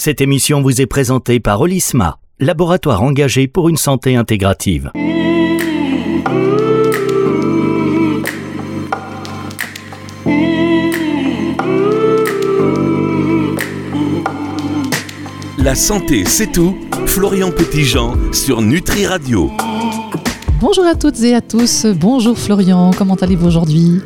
Cette émission vous est présentée par OLISMA, laboratoire engagé pour une santé intégrative. La santé, c'est tout. Florian Petitjean sur Nutri Radio. Bonjour à toutes et à tous. Bonjour Florian, comment allez-vous aujourd'hui ?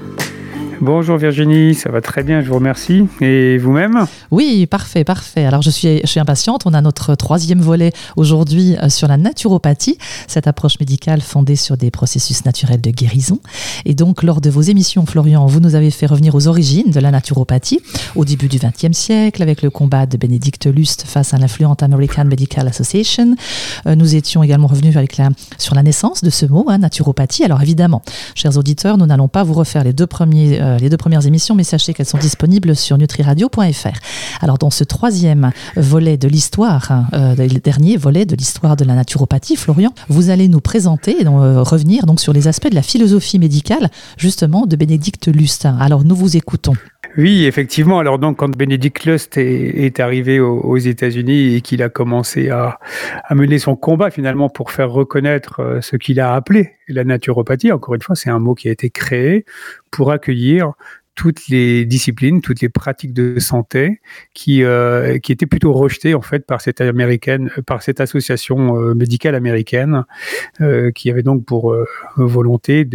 Bonjour Virginie, ça va très bien, je vous remercie. Et vous-même ? Oui, parfait, parfait. Alors je suis impatiente, on a notre troisième volet aujourd'hui sur la naturopathie, cette approche médicale fondée sur des processus naturels de guérison. Et donc lors de vos émissions, Florian, vous nous avez fait revenir aux origines de la naturopathie, au début du XXe siècle, avec le combat de Benedict Lust face à l'influente American Medical Association. Nous étions également revenus sur la naissance de ce mot, naturopathie. Alors évidemment, chers auditeurs, nous n'allons pas vous refaire les deux premières émissions, mais sachez qu'elles sont disponibles sur nutriradio.fr. Alors, dans ce troisième volet de l'histoire, le dernier volet de l'histoire de la naturopathie, Florian, vous allez nous présenter et revenir donc sur les aspects de la philosophie médicale, justement, de Benedict Lust. Alors, nous vous écoutons. Oui, effectivement. Alors donc, quand Benedict Lust est arrivé aux États-Unis et qu'il a commencé à mener son combat finalement pour faire reconnaître ce qu'il a appelé la naturopathie, encore une fois, c'est un mot qui a été créé pour accueillir toutes les disciplines, toutes les pratiques de santé qui étaient plutôt rejetées en fait par cette association médicale américaine qui avait donc pour volonté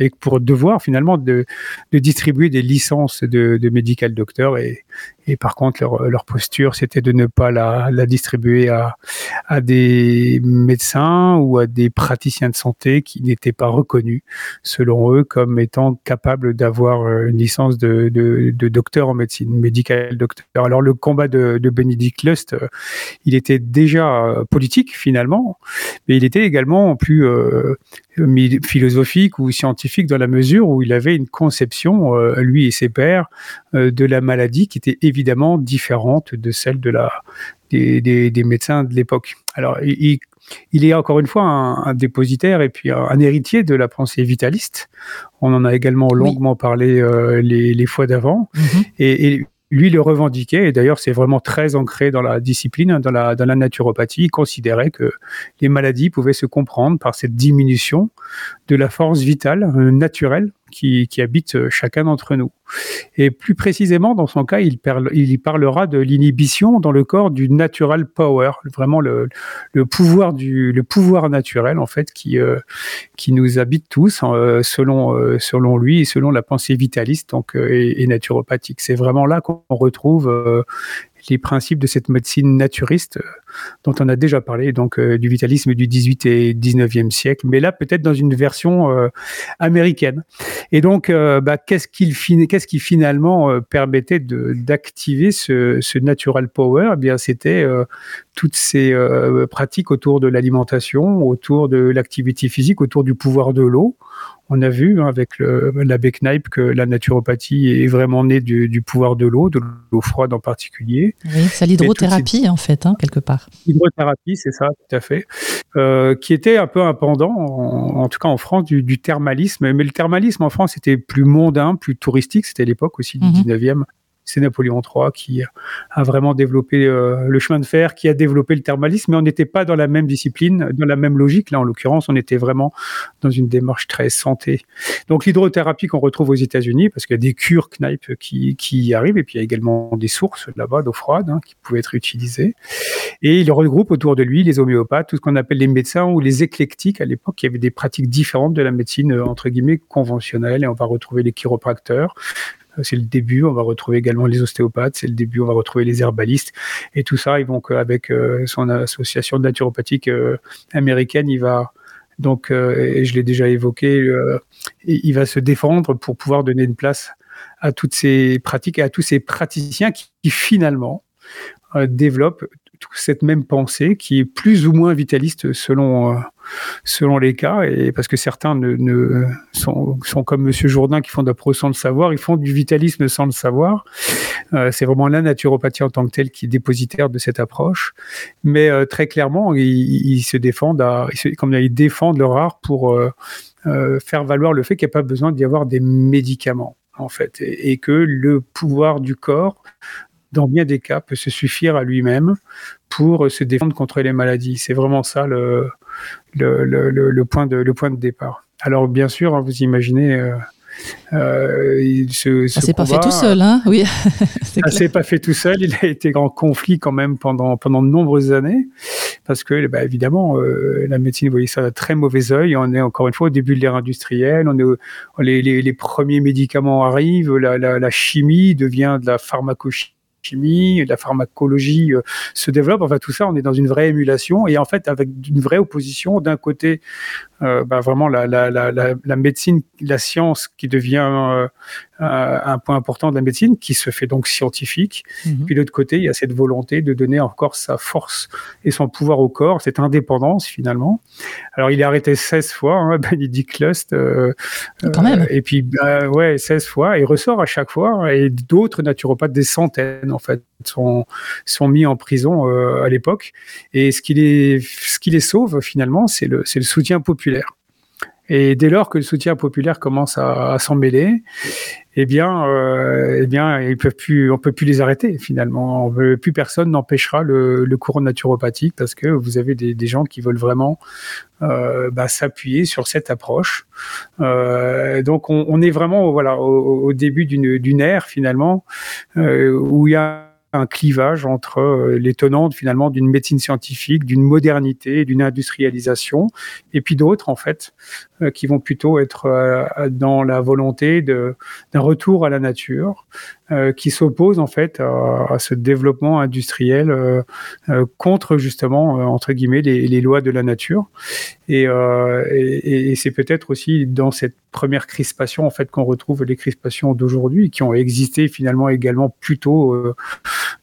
et pour devoir finalement de distribuer des licences de medical doctors et par contre leur posture c'était de ne pas la distribuer à des médecins ou à des praticiens de santé qui n'étaient pas reconnus selon eux comme étant capables d'avoir une licence de docteur en médecine, médical docteur. Alors le combat de Benedict Lust, il était déjà politique finalement, mais il était également plus philosophique ou scientifique dans la mesure où il avait une conception, lui et ses pairs, de la maladie qui était évidemment différente de celle des médecins de l'époque. Alors il est encore une fois un dépositaire et puis un héritier de la pensée vitaliste. On en a également longuement parlé les fois d'avant. Mm-hmm. Et lui le revendiquait, et d'ailleurs c'est vraiment très ancré dans la discipline, dans la naturopathie. Il considérait que les maladies pouvaient se comprendre par cette diminution de la force vitale naturelle qui habite chacun d'entre nous. Et plus précisément, dans son cas, il parlera de l'inhibition dans le corps du natural power, vraiment le pouvoir naturel en fait qui nous habite tous selon lui et selon la pensée vitaliste donc et naturopathique. C'est vraiment là qu'on retrouve les principes de cette médecine naturiste dont on a déjà parlé, donc du vitalisme du 18e et 19e siècle, mais là peut-être dans une version américaine. Et donc, qu'est-ce qui finalement permettait d'activer ce natural power ? Eh bien, c'était toutes ces pratiques autour de l'alimentation, autour de l'activité physique, autour du pouvoir de l'eau. On a vu avec l'abbé Kneipp que la naturopathie est vraiment née du pouvoir de l'eau froide en particulier. Oui, c'est l'hydrothérapie en fait, quelque part. L'hydrothérapie, c'est ça, tout à fait. Qui était un peu un pendant, en tout cas en France, du thermalisme. Mais le thermalisme en France était plus mondain, plus touristique. C'était l'époque aussi du 19e. C'est Napoléon III qui a vraiment développé le chemin de fer, qui a développé le thermalisme, mais on n'était pas dans la même discipline, dans la même logique. Là, en l'occurrence, on était vraiment dans une démarche très santé. Donc, l'hydrothérapie qu'on retrouve aux États-Unis, parce qu'il y a des cures Kneipp qui y arrivent, et puis il y a également des sources là-bas d'eau froide qui pouvaient être utilisées. Et il regroupe autour de lui les homéopathes, tout ce qu'on appelle les médecins ou les éclectiques à l'époque, qui avaient des pratiques différentes de la médecine, entre guillemets, conventionnelle. Et on va retrouver les chiropracteurs. C'est le début, on va retrouver également les ostéopathes, c'est le début, on va retrouver les herbalistes. Et tout ça, ils vont avec son association naturopathique américaine, il va donc, et je l'ai déjà évoqué, il va se défendre pour pouvoir donner une place à toutes ces pratiques et à tous ces praticiens qui finalement développent cette même pensée qui est plus ou moins vitaliste selon les cas, et parce que certains sont comme Monsieur Jourdain qui font de la pro sans le savoir, ils font du vitalisme sans le savoir. C'est vraiment la naturopathie en tant que telle qui est dépositaire de cette approche, mais très clairement ils se défendent ils défendent leur art pour faire valoir le fait qu'il n'y a pas besoin d'y avoir des médicaments en fait, et que le pouvoir du corps dans bien des cas, peut se suffire à lui-même pour se défendre contre les maladies. C'est vraiment ça le point de départ. Alors bien sûr, hein, vous imaginez... ce combat, pas fait tout seul, hein. Oui. C'est pas fait tout seul. Il a été en conflit quand même pendant de nombreuses années, parce que évidemment la médecine voyait ça d'un très mauvais œil. On est encore une fois au début de l'ère industrielle. Les premiers médicaments arrivent. La chimie devient de la pharmacochimie, de la pharmacologie se développe. Enfin tout ça, on est dans une vraie émulation et en fait avec une vraie opposition d'un côté. Vraiment la médecine, la science qui devient un point important de la médecine, qui se fait donc scientifique. Mm-hmm. Puis de l'autre côté, il y a cette volonté de donner encore sa force et son pouvoir au corps, cette indépendance finalement. Alors il est arrêté 16 fois, hein, Benedict Lust, quand même. Et puis 16 fois, et il ressort à chaque fois, et d'autres naturopathes, des centaines en fait, sont mis en prison à l'époque. Et ce qui les sauve finalement, c'est le soutien populaire. Et dès lors que le soutien populaire commence à s'en mêler, eh bien, on peut plus les arrêter finalement. Plus personne n'empêchera le courant naturopathique parce que vous avez des gens qui veulent vraiment s'appuyer sur cette approche. Donc, on est vraiment au début d'une ère finalement où il y a un clivage entre les tenants finalement d'une médecine scientifique, d'une modernité, d'une industrialisation, et puis d'autres en fait qui vont plutôt être dans la volonté d'un retour à la nature, qui s'opposent en fait à ce développement industriel contre justement entre guillemets les lois de la nature. Et c'est peut-être aussi dans cette première crispation en fait qu'on retrouve les crispations d'aujourd'hui qui ont existé finalement également plutôt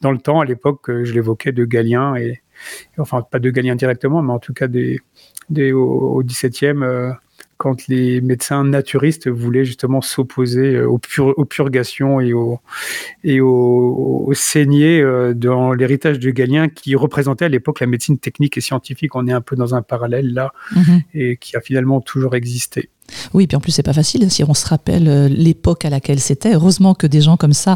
dans le temps, à l'époque, je l'évoquais, de Galien, enfin pas de Galien directement, mais en tout cas au XVIIe, quand les médecins naturistes voulaient justement s'opposer aux purgations et aux saignées dans l'héritage de Galien, qui représentait à l'époque la médecine technique et scientifique. On est un peu dans un parallèle là, et qui a finalement toujours existé. Oui, puis en plus c'est pas facile si on se rappelle l'époque à laquelle c'était. Heureusement que des gens comme ça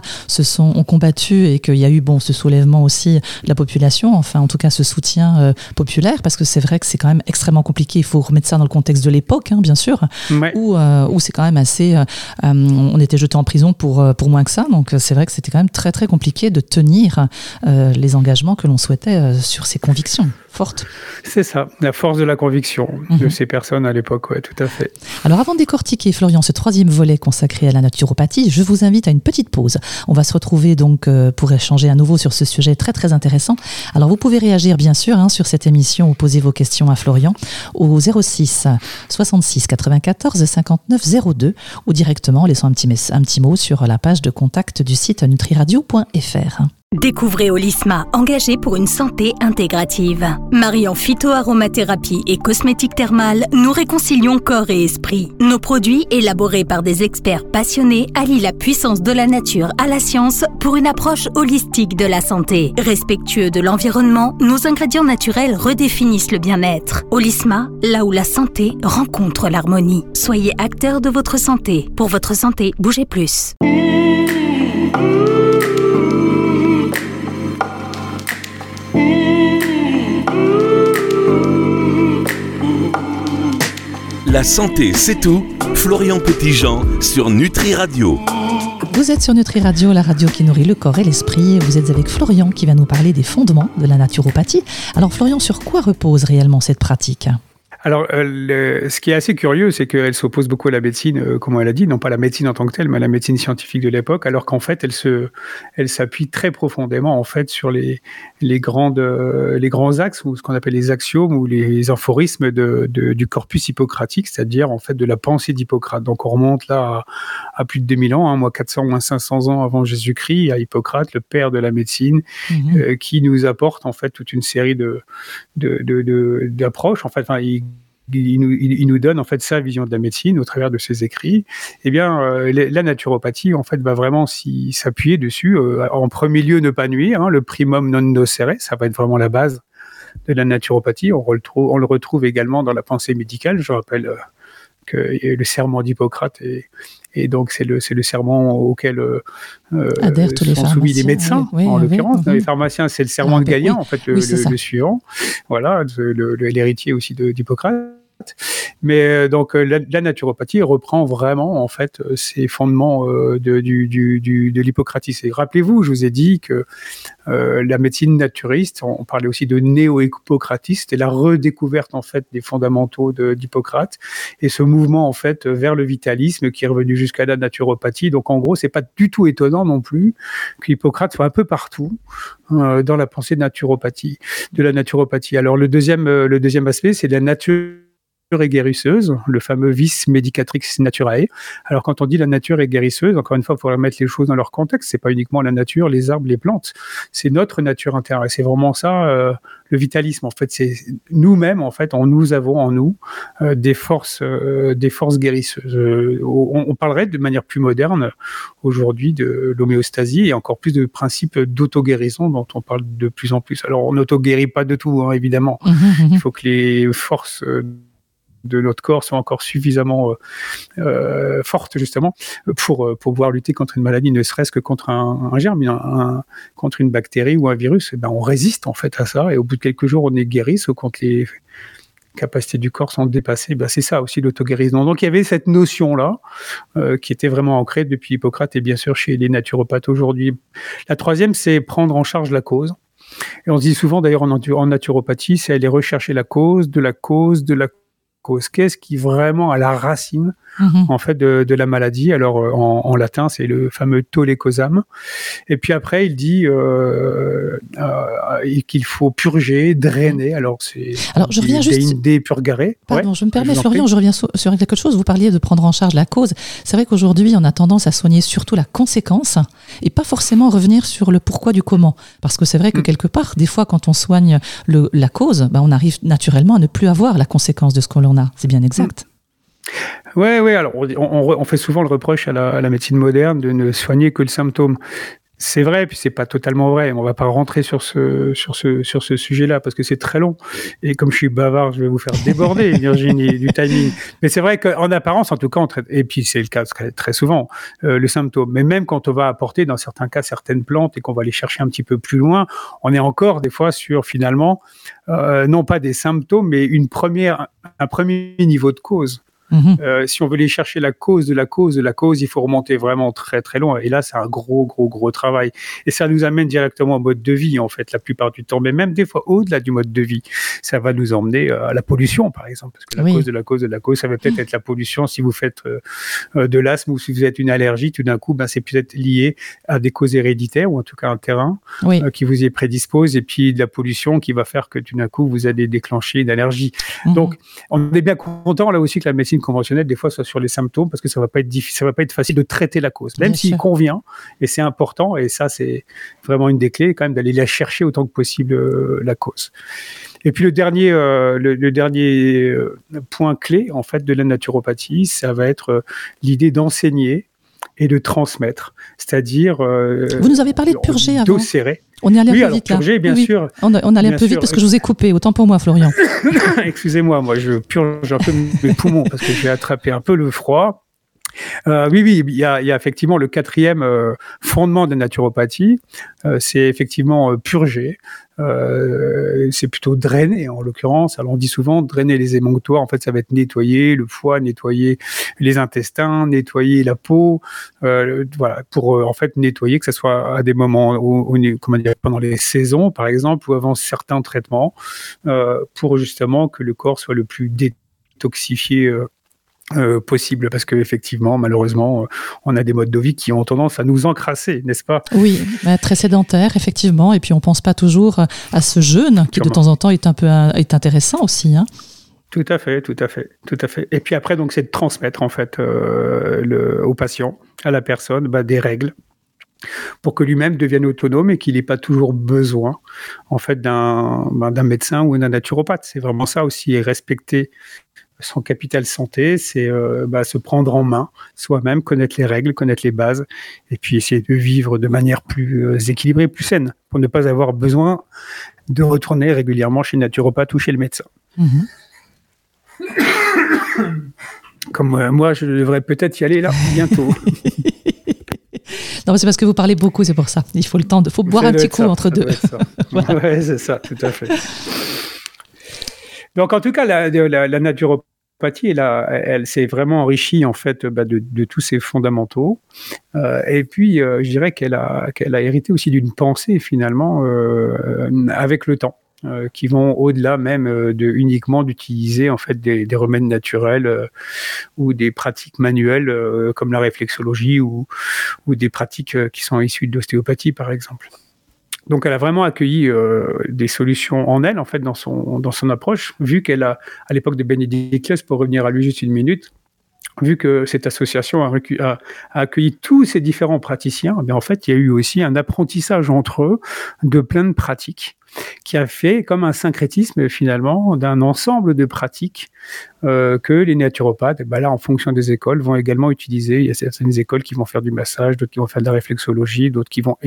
ont combattu et qu'il y a eu ce soulèvement aussi de la population, enfin en tout cas ce soutien populaire, parce que c'est vrai que c'est quand même extrêmement compliqué. Il faut remettre ça dans le contexte de l'époque, hein, bien sûr, ouais. Où c'est quand même assez on était jeté en prison pour moins que ça, donc c'est vrai que c'était quand même très très compliqué de tenir les engagements que l'on souhaitait sur ces convictions fortes. C'est ça, la force de la conviction de ces personnes à l'époque, ouais, tout à fait. Alors avant de décortiquer, Florian, ce troisième volet consacré à la naturopathie, je vous invite à une petite pause. On va se retrouver donc pour échanger à nouveau sur ce sujet très très intéressant. Alors vous pouvez réagir bien sûr, hein, sur cette émission ou poser vos questions à Florian au 06 66 94 59 02 ou directement en laissant un petit mot sur la page de contact du site nutriradio.fr. Découvrez OLISMA, engagé pour une santé intégrative. Mariant phytoaromathérapie et cosmétique thermale, nous réconcilions corps et esprit. Nos produits, élaborés par des experts passionnés, allient la puissance de la nature à la science pour une approche holistique de la santé. Respectueux de l'environnement, nos ingrédients naturels redéfinissent le bien-être. OLISMA, là où la santé rencontre l'harmonie. Soyez acteur de votre santé. Pour votre santé, bougez plus. La santé, c'est tout. Florian Petitjean sur Nutri Radio. Vous êtes sur Nutri Radio, la radio qui nourrit le corps et l'esprit. Vous êtes avec Florian qui va nous parler des fondements de la naturopathie. Alors Florian, sur quoi repose réellement cette pratique ? Alors, ce qui est assez curieux, c'est qu'elle s'oppose beaucoup à la médecine, comme elle a dit, non pas la médecine en tant que telle, mais à la médecine scientifique de l'époque, alors qu'en fait, elle s'appuie très profondément en fait sur les grands axes, ou ce qu'on appelle les axiomes ou les aphorismes du corpus hippocratique, c'est-à-dire en fait de la pensée d'Hippocrate. Donc, on remonte là à plus de 2000 ans, hein, moins 400, moins 500 ans avant Jésus-Christ, à Hippocrate, le père de la médecine, qui nous apporte en fait toute une série d'approches. En fait, il nous donne en fait sa vision de la médecine au travers de ses écrits. Eh bien, la naturopathie en fait va vraiment s'appuyer dessus. En premier lieu, ne pas nuire, hein, le primum non nocere, ça va être vraiment la base de la naturopathie. On le retrouve également dans la pensée médicale. Je rappelle il y a eu le serment d'Hippocrate et donc c'est le serment auquel sont soumis les médecins, l'occurrence. Les pharmaciens, c'est le serment de Galien, le suivant. Voilà, l'héritier aussi d'Hippocrate. Mais donc la naturopathie reprend vraiment en fait ces fondements de l'Hippocratie. Et rappelez-vous, je vous ai dit que la médecine naturiste, on parlait aussi de néo-hippocratisme, c'était la redécouverte en fait des fondamentaux d'Hippocrate et ce mouvement en fait vers le vitalisme qui est revenu jusqu'à la naturopathie. Donc en gros, c'est pas du tout étonnant non plus qu'Hippocrate soit un peu partout dans la pensée de la naturopathie. Alors le deuxième aspect, c'est la nature est guérisseuse, le fameux vis medicatrix naturae. Alors quand on dit la nature est guérisseuse, encore une fois, il faut remettre les choses dans leur contexte, c'est pas uniquement la nature, les arbres, les plantes, c'est notre nature intérieure, c'est vraiment ça le vitalisme en fait, c'est nous-mêmes en fait, nous avons en nous des forces guérisseuses. On parlerait de manière plus moderne aujourd'hui de l'homéostasie et encore plus de principes d'auto-guérison dont on parle de plus en plus. Alors on n'auto-guérit pas de tout évidemment, il faut que les forces de notre corps sont encore suffisamment fortes justement pour pouvoir lutter contre une maladie, ne serait-ce que contre un germe, contre une bactérie ou un virus. Et ben on résiste en fait à ça et au bout de quelques jours on est guéri, sauf quand les capacités du corps sont dépassées. Ben c'est ça aussi l'auto-guérison. Donc il y avait cette notion là qui était vraiment ancrée depuis Hippocrate et bien sûr chez les naturopathes aujourd'hui. La troisième, c'est prendre en charge la cause. Et on se dit souvent d'ailleurs en naturopathie, c'est aller rechercher la cause de la cause de la cause. Qu'est-ce qui vraiment à la racine en fait de la maladie? Alors en latin c'est le fameux tolle causam. Et puis après il dit qu'il faut purger, drainer. Alors c'est dépurgare. Pardon, je me permets Florian, je reviens sur quelque chose. Vous parliez de prendre en charge la cause. C'est vrai qu'aujourd'hui on a tendance à soigner surtout la conséquence et pas forcément revenir sur le pourquoi du comment. Parce que c'est vrai que quelque part des fois quand on soigne la cause, on arrive naturellement à ne plus avoir la conséquence de ce qu'on a. C'est bien exact. Oui. Alors, on fait souvent le reproche à la médecine moderne de ne soigner que le symptôme. C'est vrai, puis c'est pas totalement vrai. On va pas rentrer sur ce sujet-là parce que c'est très long. Et comme je suis bavard, je vais vous faire déborder, Virginie, du timing. Mais c'est vrai qu'en apparence, en tout cas, on traite, et puis c'est le cas très souvent, le symptôme. Mais même quand on va apporter, dans certains cas, certaines plantes et qu'on va les chercher un petit peu plus loin, on est encore des fois sur finalement, non pas des symptômes, mais un premier niveau de cause. Si on veut aller chercher la cause de la cause de la cause, il faut remonter vraiment très très loin. Et là, c'est un gros travail. Et ça nous amène directement au mode de vie, en fait, la plupart du temps. Mais même des fois, au-delà du mode de vie, ça va nous emmener à la pollution, par exemple. Parce que la cause de la cause de la cause, ça va peut-être être la pollution. Si vous faites de l'asthme ou si vous êtes une allergie, tout d'un coup, c'est peut-être lié à des causes héréditaires ou en tout cas un terrain qui vous y prédispose. Et puis de la pollution qui va faire que tout d'un coup, vous allez déclencher une allergie. Donc, on est bien content là aussi que la médecine conventionnelle des fois soit sur les symptômes parce que ça va pas être difficile, ça va pas être facile de traiter la cause, même s'il convient, et c'est important, et ça c'est vraiment une des clés quand même d'aller la chercher autant que possible la cause. Et puis le dernier point clé en fait de la naturopathie, ça va être l'idée d'enseigner et de transmettre, c'est-à-dire vous nous avez parlé de purger avant. On est allé un peu vite, purger, là. Bien sûr. On allait un peu vite parce que je vous ai coupé. Autant pour moi, Florian. Excusez-moi, je purge un peu mes poumons parce que j'ai attrapé un peu le froid. Il y a effectivement le quatrième fondement de la naturopathie, c'est effectivement purger. C'est plutôt drainer en l'occurrence. Alors on dit souvent drainer les émonctoires, en fait ça va être nettoyer le foie, nettoyer les intestins, nettoyer la peau, pour en fait nettoyer, que ce soit à des moments pendant les saisons par exemple ou avant certains traitements, pour justement que le corps soit le plus détoxifié possible, parce que effectivement, malheureusement, on a des modes de vie qui ont tendance à nous encrasser, n'est-ce pas ? Oui, très sédentaire, effectivement, et puis on pense pas toujours à ce jeûne qui de temps en temps est intéressant aussi. Tout à fait. Et puis après, donc, c'est de transmettre en fait au patient, à la personne, des règles, pour que lui-même devienne autonome et qu'il n'ait pas toujours besoin en fait d'un médecin ou d'un naturopathe. C'est vraiment ça aussi, et respecter son capital santé, c'est se prendre en main soi-même, connaître les règles, connaître les bases, et puis essayer de vivre de manière plus équilibrée, plus saine, pour ne pas avoir besoin de retourner régulièrement chez le naturopathe ou chez le médecin. Comme moi, je devrais peut-être y aller là bientôt. Non, mais c'est parce que vous parlez beaucoup, c'est pour ça. Il faut le temps de, faut boire un petit coup ça, entre deux. Voilà. Ouais, c'est ça, tout à fait. Donc, en tout cas, la naturopathie, elle s'est vraiment enrichie en fait de tous ses fondamentaux. Et puis, je dirais qu'elle a hérité aussi d'une pensée finalement avec le temps, qui vont au-delà même de uniquement d'utiliser en fait des remèdes naturels ou des pratiques manuelles comme la réflexologie ou des pratiques qui sont issues de l'ostéopathie par exemple. Donc elle a vraiment accueilli des solutions en elle en fait dans son approche, vu qu'elle a à l'époque de Benedict Lust, pour revenir à lui juste une minute, vu que cette association a accueilli tous ces différents praticiens, mais en fait, il y a eu aussi un apprentissage entre eux de plein de pratiques qui a fait comme un syncrétisme, finalement, d'un ensemble de pratiques que les naturopathes, ben là, en fonction des écoles, vont également utiliser. Il y a certaines écoles qui vont faire du massage, d'autres qui vont faire de la réflexologie, d'autres qui vont...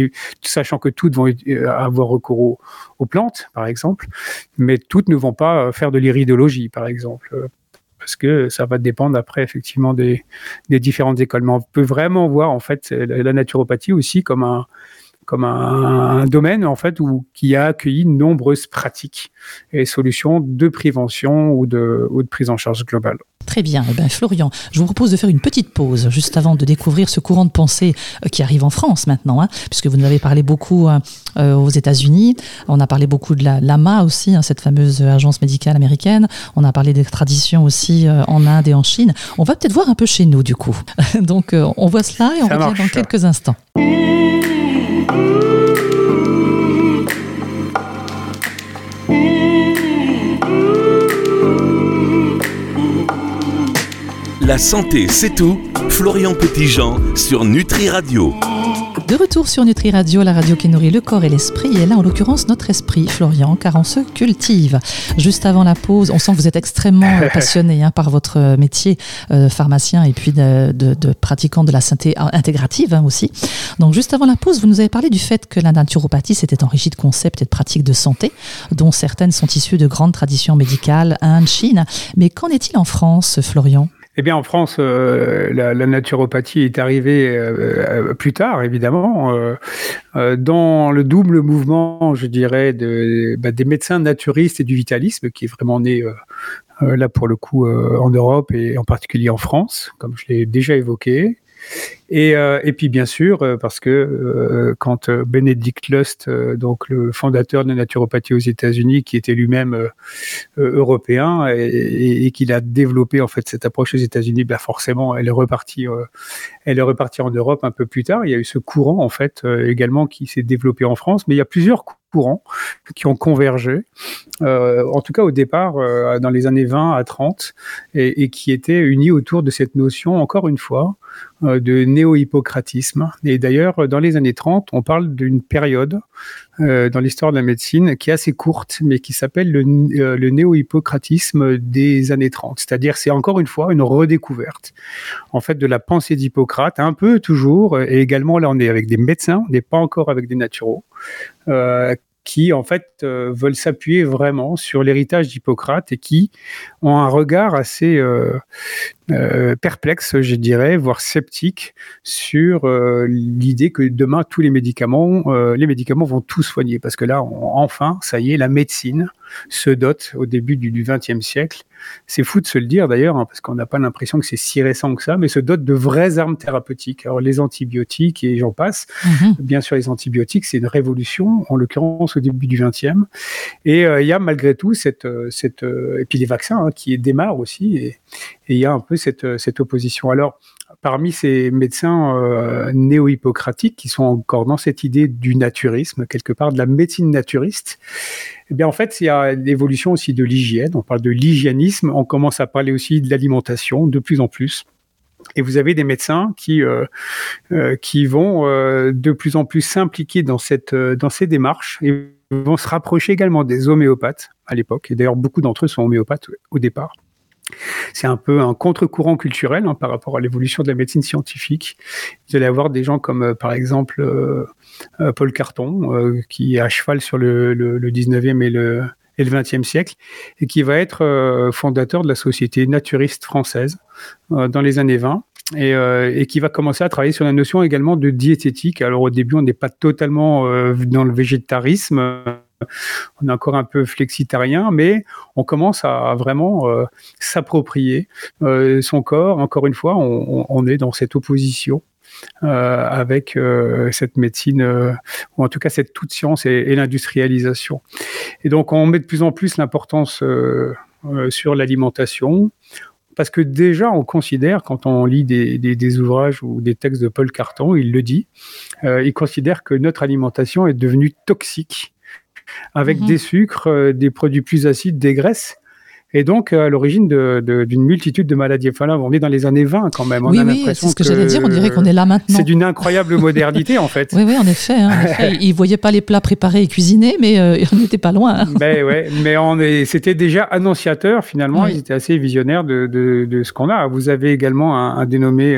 Sachant que toutes vont avoir recours aux plantes, par exemple, mais toutes ne vont pas faire de l'iridologie, par exemple, parce que ça va dépendre après effectivement des différentes écoles. Mais on peut vraiment voir en fait la naturopathie aussi comme un domaine en fait qui a accueilli nombreuses pratiques et solutions de prévention ou de prise en charge globale. Très bien. Eh bien, Florian, je vous propose de faire une petite pause juste avant de découvrir ce courant de pensée qui arrive en France maintenant, hein, puisque vous nous avez parlé beaucoup aux États-Unis. On a parlé beaucoup de l'AMA aussi, hein, cette fameuse agence médicale américaine. On a parlé des traditions aussi en Inde et en Chine. On va peut-être voir un peu chez nous du coup. Donc on voit cela et on revient dans quelques instants. La santé, c'est tout. Florian Petitjean sur Nutri Radio. De retour sur Nutri Radio, la radio qui nourrit le corps et l'esprit, et là en l'occurrence notre esprit, Florian, car on se cultive. Juste avant la pause, on sent que vous êtes extrêmement passionné par votre métier pharmacien et puis de pratiquant de la santé intégrative aussi. Donc juste avant la pause, vous nous avez parlé du fait que la naturopathie s'était enrichie de concepts et de pratiques de santé, dont certaines sont issues de grandes traditions médicales, Inde, Chine. Mais qu'en est-il en France, Florian ? Eh bien, en France, la naturopathie est arrivée plus tard, évidemment, dans le double mouvement, je dirais, des médecins naturistes et du vitalisme, qui est vraiment né, là, pour le coup, en Europe et en particulier en France, comme je l'ai déjà évoqué. Et puis bien sûr, parce que quand Benedict Lust, donc le fondateur de la naturopathie aux États-Unis, qui était lui-même européen et qu'il a développé en fait cette approche aux États-Unis, ben forcément, elle est repartie en Europe un peu plus tard. Il y a eu ce courant en fait également qui s'est développé en France, mais il y a plusieurs courants qui ont convergé, en tout cas au départ dans les années 20 à 30, et qui étaient unis autour de cette notion, encore une fois, de néo-hippocratisme. Et d'ailleurs, dans les années 30, on parle d'une période dans l'histoire de la médecine qui est assez courte, mais qui s'appelle le néo-hippocratisme des années 30. C'est-à-dire, c'est encore une fois une redécouverte, en fait, de la pensée d'Hippocrate, un peu toujours, et également là, on est avec des médecins, on n'est pas encore avec des naturaux, qui en fait veulent s'appuyer vraiment sur l'héritage d'Hippocrate et qui ont un regard assez perplexe, je dirais, voire sceptique sur l'idée que demain tous les médicaments vont tout soigner, parce que là enfin, ça y est, la médecine se dote au début du XXe siècle. C'est fou de se le dire d'ailleurs, hein, parce qu'on n'a pas l'impression que c'est si récent que ça, mais se dote de vraies armes thérapeutiques. Alors les antibiotiques et j'en passe. Bien sûr, les antibiotiques, c'est une révolution, en l'occurrence au début du XXe. Et il y a malgré tout et puis les vaccins, hein, qui démarrent aussi, et il y a un peu cette opposition. Alors, parmi ces médecins néo-hippocratiques qui sont encore dans cette idée du naturisme, quelque part de la médecine naturiste, eh bien, en fait, il y a l'évolution aussi de l'hygiène. On parle de l'hygiénisme, on commence à parler aussi de l'alimentation de plus en plus. Et vous avez des médecins qui vont de plus en plus s'impliquer dans ces démarches et vont se rapprocher également des homéopathes à l'époque. Et d'ailleurs, beaucoup d'entre eux sont homéopathes au départ. C'est un peu un contre-courant culturel, hein, par rapport à l'évolution de la médecine scientifique. Vous allez avoir des gens comme, par exemple, Paul Carton, qui est à cheval sur le 19e et le et le XXe siècle, et qui va être fondateur de la Société naturiste française dans les années 20, et qui va commencer à travailler sur la notion également de diététique. Alors au début, on n'est pas totalement dans le végétarisme, on est encore un peu flexitarien, mais on commence à vraiment s'approprier son corps. Encore une fois, on est dans cette opposition avec cette médecine, ou en tout cas cette toute science et l'industrialisation. Et donc, on met de plus en plus l'importance sur l'alimentation, parce que déjà, on considère, quand on lit des ouvrages ou des textes de Paul Carton, il le dit, il considère que notre alimentation est devenue toxique, avec des sucres, des produits plus acides, des graisses, et donc à l'origine d'une multitude de maladies. Enfin là, on est dans les années 20 quand même. Oui, c'est ce que j'allais dire, on dirait qu'on est là maintenant. C'est d'une incroyable modernité en fait. Oui, en effet. Ils ne voyaient pas les plats préparés et cuisinés, mais on n'était pas loin. Mais c'était déjà annonciateur finalement, ils étaient assez visionnaires de ce qu'on a. Vous avez également un dénommé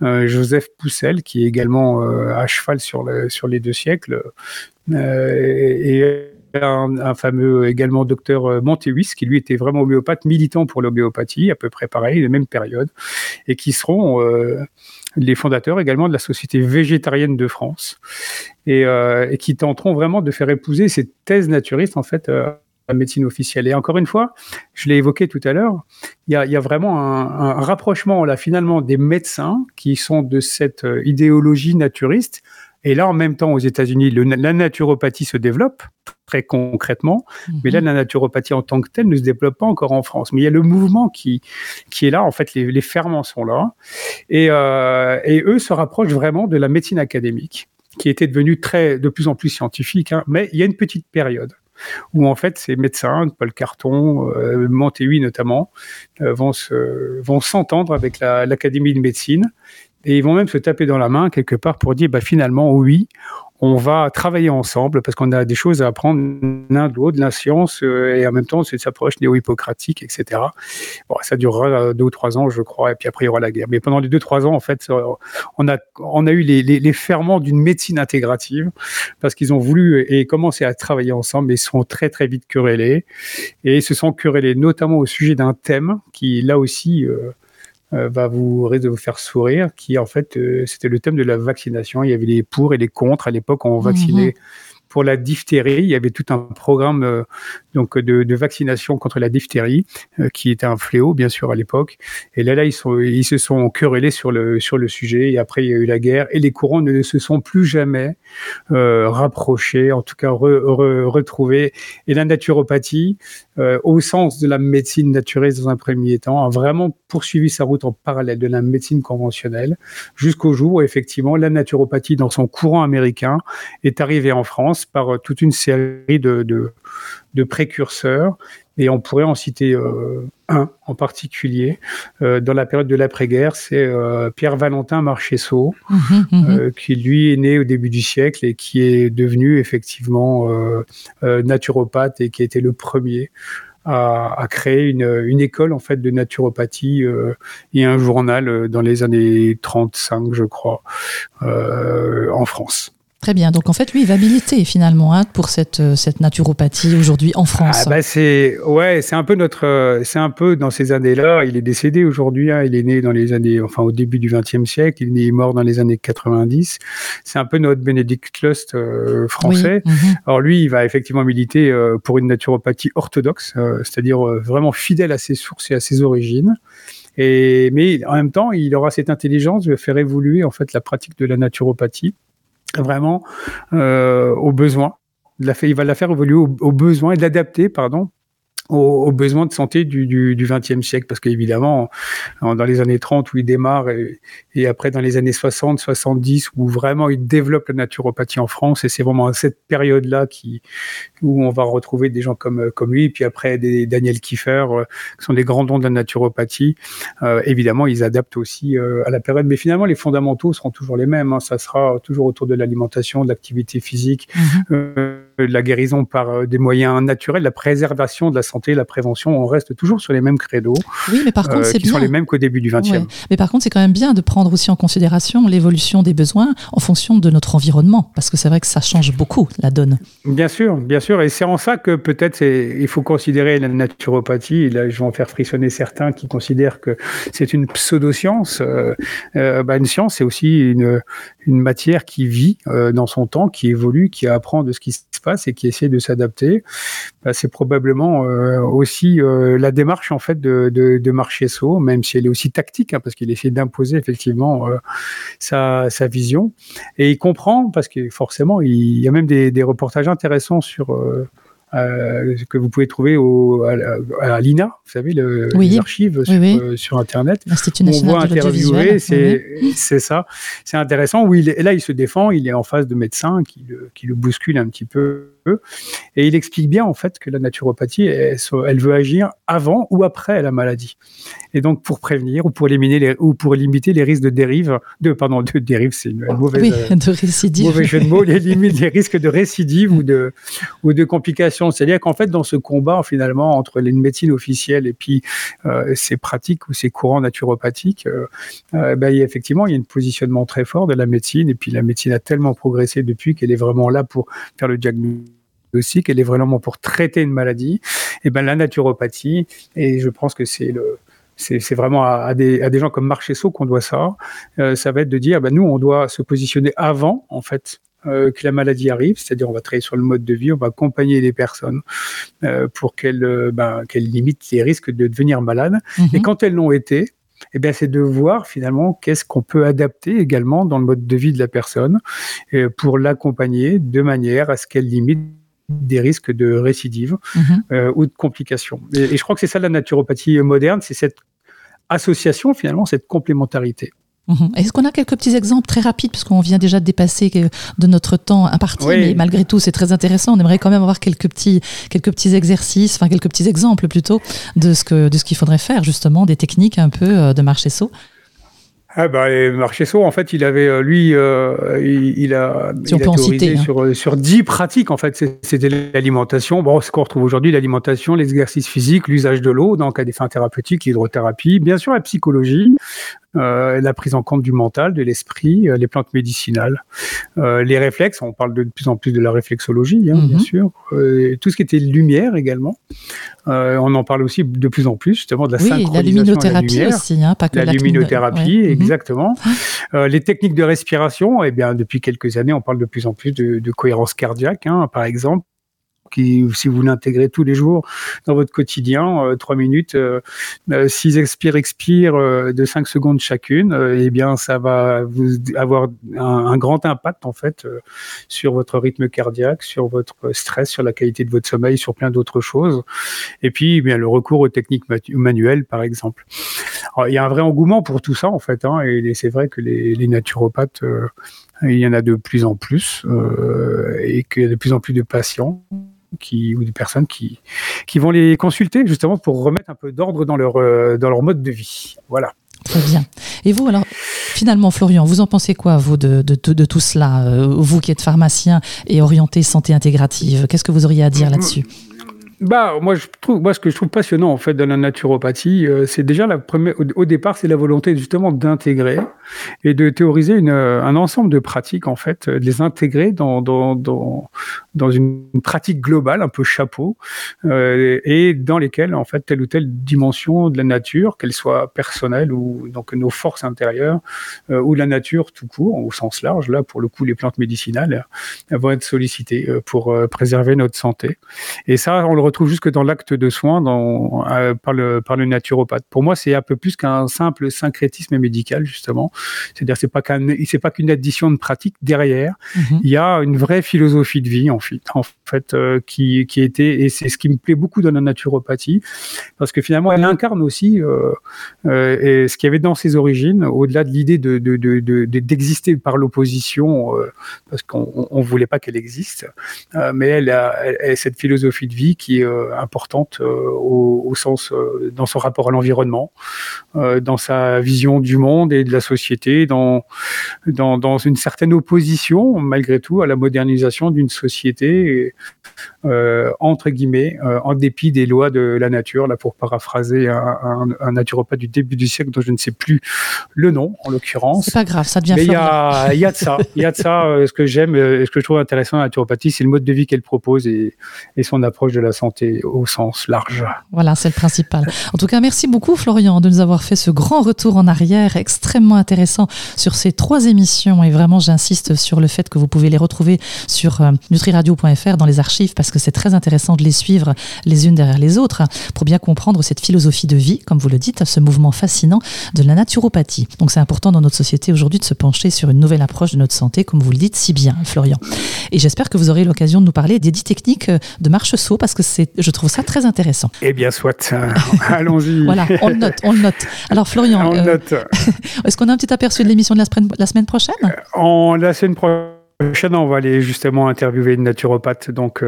Joseph Poussel, qui est également à cheval sur les deux siècles, et un fameux également docteur Monteuuis, qui lui était vraiment homéopathe, militant pour l'homéopathie, à peu près pareil, les mêmes périodes, et qui seront les fondateurs également de la Société végétarienne de France, et qui tenteront vraiment de faire épouser cette thèse naturiste en fait à la médecine officielle. Et encore une fois, je l'ai évoqué tout à l'heure, il y a vraiment un rapprochement là finalement des médecins qui sont de cette idéologie naturiste. Et là, en même temps, aux États-Unis, la naturopathie se développe très concrètement, mais là, la naturopathie en tant que telle ne se développe pas encore en France. Mais il y a le mouvement qui est là, en fait, les ferments sont là, et eux se rapprochent vraiment de la médecine académique, qui était devenue de plus en plus scientifique, mais il y a une petite période où en fait ces médecins, Paul Carton, Monteuuis notamment, vont s'entendre avec l'Académie de médecine, et ils vont même se taper dans la main quelque part pour dire finalement oui, on va travailler ensemble parce qu'on a des choses à apprendre l'un de l'autre, de la science, et en même temps cette approche néo-hippocratique, etc. Bon, ça durera 2 ou 3 ans, je crois, et puis après il y aura la guerre. Mais pendant les 2-3 ans, en fait, on a eu les ferments d'une médecine intégrative parce qu'ils ont voulu et commencé à travailler ensemble, mais ils se sont très très vite querellés, et ils se sont querellés notamment au sujet d'un thème qui là aussi va vous risque de vous faire sourire, qui en fait c'était le thème de la vaccination. Il y avait les pour et les contre. À l'époque, on vaccinait pour la diphtérie. Il y avait tout un programme de vaccination contre la diphtérie qui était un fléau bien sûr à l'époque. Et là ils se sont querellés sur le sujet. Et après il y a eu la guerre et les courants ne se sont plus jamais rapprochés, en tout cas retrouvés. Et la naturopathie, au sens de la médecine naturiste dans un premier temps, a vraiment poursuivi sa route en parallèle de la médecine conventionnelle jusqu'au jour où effectivement la naturopathie dans son courant américain est arrivée en France par toute une série de précurseurs, et on pourrait en citer un en particulier dans la période de l'après-guerre, c'est Pierre-Valentin Marchesseau, qui lui est né au début du siècle et qui est devenu effectivement naturopathe, et qui était le premier à créer une école en fait de naturopathie et un journal dans les années 35, je crois, en France. Très bien. Donc, en fait, lui, il va militer finalement pour cette naturopathie aujourd'hui en France. C'est un peu dans ces années-là. Il est décédé aujourd'hui. Il est né dans les années, au début du XXe siècle. Il est mort dans les années 90. C'est un peu notre Benedict Lust français. Oui. Alors, lui, il va effectivement militer pour une naturopathie orthodoxe, c'est-à-dire vraiment fidèle à ses sources et à ses origines. Mais en même temps, il aura cette intelligence de faire évoluer en fait la pratique de la naturopathie vraiment aux besoins. Il va la faire évoluer aux besoins et l'adapter, aux besoins de santé du XXe siècle, parce qu'évidemment, dans les années 30 où il démarre, et après dans les années 60, 70, où vraiment il développe la naturopathie en France, et c'est vraiment à cette période-là où on va retrouver des gens comme lui, et puis après Daniel Kieffer, qui sont les grands noms de la naturopathie. Évidemment, ils adaptent aussi à la période, mais finalement les fondamentaux seront toujours les mêmes, ça sera toujours autour de l'alimentation, de l'activité physique, la guérison par des moyens naturels, la préservation de la santé, la prévention, on reste toujours sur les mêmes credos. Oui, mais par contre, c'est qui sont les mêmes qu'au début du XXe. Ouais. Mais par contre, c'est quand même bien de prendre aussi en considération l'évolution des besoins en fonction de notre environnement, parce que c'est vrai que ça change beaucoup la donne. Bien sûr, et c'est en ça que peut-être il faut considérer la naturopathie. Et là, je vais en faire frissonner certains qui considèrent que c'est une pseudo-science. Une science, c'est aussi une matière qui vit dans son temps, qui évolue, qui apprend de ce qui se passe et qui essaie de s'adapter. C'est probablement aussi la démarche en fait de Marchesseau, même si elle est aussi tactique, hein, parce qu'il essaie d'imposer effectivement sa vision. Et il comprend, parce que forcément, il y a même des reportages intéressants sur... que vous pouvez trouver à l'INA, vous savez, les archives sur Internet. On voit interviewer, c'est ça. C'est intéressant. Il se défend, il est en face de médecins qui le bousculent un petit peu. Et il explique bien, en fait, que la naturopathie, elle veut agir avant ou après la maladie. Et donc, pour prévenir ou pour éliminer ou pour limiter les risques de dérive, de dérive, c'est une mauvaise... Oui, de récidive. Mauvais jeu de mots, les risques de récidive ou de complications. C'est-à-dire qu'en fait, dans ce combat, finalement, entre les médecines officielles et puis ces pratiques ou ces courants naturopathiques, effectivement, il y a un positionnement très fort de la médecine. Et puis, la médecine a tellement progressé depuis qu'elle est vraiment là pour faire le diagnostic, qu'elle est vraiment pour traiter une maladie, et la naturopathie, et je pense que c'est vraiment à des gens comme Marchesseau qu'on doit ça, ça va être de dire, nous on doit se positionner avant en fait que la maladie arrive, c'est-à-dire on va travailler sur le mode de vie, on va accompagner les personnes pour qu'elles limitent les risques de devenir malades, et quand elles l'ont été, c'est de voir finalement qu'est-ce qu'on peut adapter également dans le mode de vie de la personne pour l'accompagner de manière à ce qu'elle limite des risques de récidive ou de complications. Et je crois que c'est ça la naturopathie moderne, c'est cette association finalement, cette complémentarité. Est-ce qu'on a quelques petits exemples très rapides, parce qu'on vient déjà de dépasser de notre temps imparti, mais malgré tout c'est très intéressant, on aimerait quand même avoir quelques petits exercices, enfin quelques petits exemples plutôt de ce qu'il faudrait faire justement, des techniques un peu de Marchesseau. Marchesseau, en fait, il avait, lui, il a théorisé sur 10 pratiques, en fait. C'était l'alimentation. Ce qu'on retrouve aujourd'hui, l'alimentation, l'exercice physique, l'usage de l'eau, donc à des fins thérapeutiques, l'hydrothérapie, bien sûr, la psychologie, la prise en compte du mental, de l'esprit, les plantes médicinales, les réflexes. On parle de plus en plus de la réflexologie, bien sûr. Tout ce qui était lumière également. On en parle aussi de plus en plus, justement, de la synchronisation de la lumière. La luminothérapie aussi, pas que la luminothérapie, exactement. Les techniques de respiration, depuis quelques années, on parle de plus en plus de cohérence cardiaque, par exemple. Si vous l'intégrez tous les jours dans votre quotidien, 3 minutes, 6 expire de 5 secondes chacune, ça va vous avoir un grand impact en fait sur votre rythme cardiaque, sur votre stress, sur la qualité de votre sommeil, sur plein d'autres choses. Et puis le recours aux techniques manuelles par exemple. Alors, il y a un vrai engouement pour tout ça en fait, et c'est vrai que les naturopathes, il y en a de plus en plus et qu'il y a de plus en plus de patients ou des personnes qui vont les consulter justement pour remettre un peu d'ordre dans leur mode de vie. Voilà. Très bien. Et vous, alors, finalement, Florian, vous en pensez quoi, vous, de tout cela, vous qui êtes pharmacien et orienté santé intégrative? Qu'est-ce que vous auriez à dire là-dessus? Moi, ce que je trouve passionnant en fait dans la naturopathie, c'est déjà la première. Au départ, c'est la volonté justement d'intégrer et de théoriser un ensemble de pratiques en fait, de les intégrer dans une pratique globale un peu chapeau et dans lesquelles en fait telle ou telle dimension de la nature, qu'elle soit personnelle ou donc nos forces intérieures ou la nature tout court au sens large. Là, pour le coup, les plantes médicinales vont être sollicitées pour préserver notre santé. Et ça, on le retrouve jusque dans l'acte de soin par le naturopathe. Pour moi, c'est un peu plus qu'un simple syncrétisme médical, justement. C'est-à-dire, c'est pas qu'une addition de pratiques. Derrière, il y a une vraie philosophie de vie, en fait qui était, et c'est ce qui me plaît beaucoup dans la naturopathie, parce que finalement, elle incarne aussi ce qu'il y avait dans ses origines, au-delà de l'idée d'exister par l'opposition, parce qu'on ne voulait pas qu'elle existe, mais cette philosophie de vie qui aussi importante au sens dans son rapport à l'environnement, dans sa vision du monde et de la société, dans une certaine opposition malgré tout à la modernisation d'une société entre guillemets en dépit des lois de la nature, là pour paraphraser un naturopathe du début du siècle dont je ne sais plus le nom en l'occurrence. C'est pas grave, ça devient. Mais il y a de ça. Ce que j'aime, ce que je trouve intéressant à la naturopathie, c'est le mode de vie qu'elle propose et son approche de la santé au sens large. Voilà, c'est le principal. En tout cas, merci beaucoup Florian de nous avoir fait ce grand retour en arrière extrêmement intéressant sur ces 3 émissions et vraiment j'insiste sur le fait que vous pouvez les retrouver sur nutriradio.fr dans les archives parce que c'est très intéressant de les suivre les unes derrière les autres pour bien comprendre cette philosophie de vie, comme vous le dites, ce mouvement fascinant de la naturopathie. Donc c'est important dans notre société aujourd'hui de se pencher sur une nouvelle approche de notre santé, comme vous le dites si bien, Florian. Et j'espère que vous aurez l'occasion de nous parler des 10 techniques de Marchesseau, parce que je trouve ça très intéressant. Eh bien, soit. Allons-y. Voilà, on le note. Alors Florian, est-ce qu'on a un petit aperçu de l'émission de la semaine prochaine ? La semaine prochaine. On va aller justement interviewer une naturopathe, donc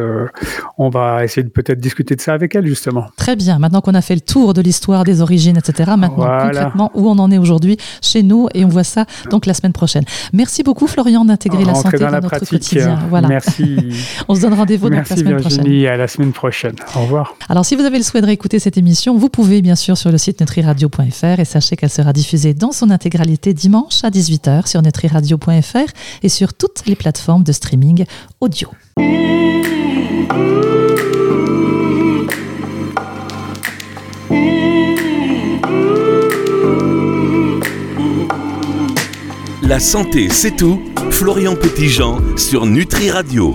on va essayer de peut-être discuter de ça avec elle justement. Très bien, maintenant qu'on a fait le tour de l'histoire, des origines, etc., maintenant concrètement où on en est aujourd'hui chez nous et on voit ça donc la semaine prochaine. Merci beaucoup Florian d'intégrer la santé dans notre quotidien. Voilà. Merci. On se donne rendez-vous donc la semaine prochaine. Merci Virginie, à la semaine prochaine. Au revoir. Alors si vous avez le souhait de réécouter cette émission, vous pouvez bien sûr sur le site nutriradio.fr et sachez qu'elle sera diffusée dans son intégralité dimanche à 18h sur nutriradio.fr et sur toutes les plateforme de streaming audio. La santé, c'est tout. Florian Petitjean sur Nutri Radio.